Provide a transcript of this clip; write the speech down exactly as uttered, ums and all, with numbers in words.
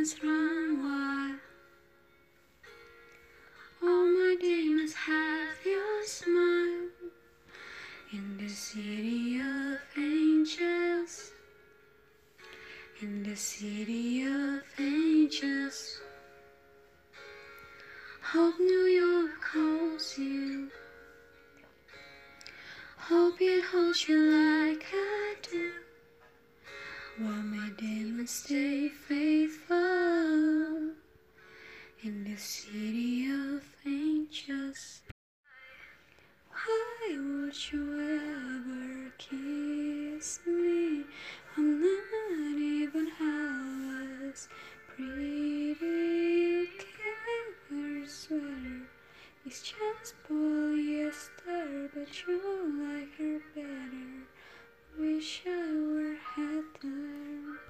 must run wild. All my day must have your smile. In the city of angels, in the city of angels. Hope New York holds you. Hope it holds you like I do. While my day must stay faithful in the city of angels. Why would you ever kiss me? I'm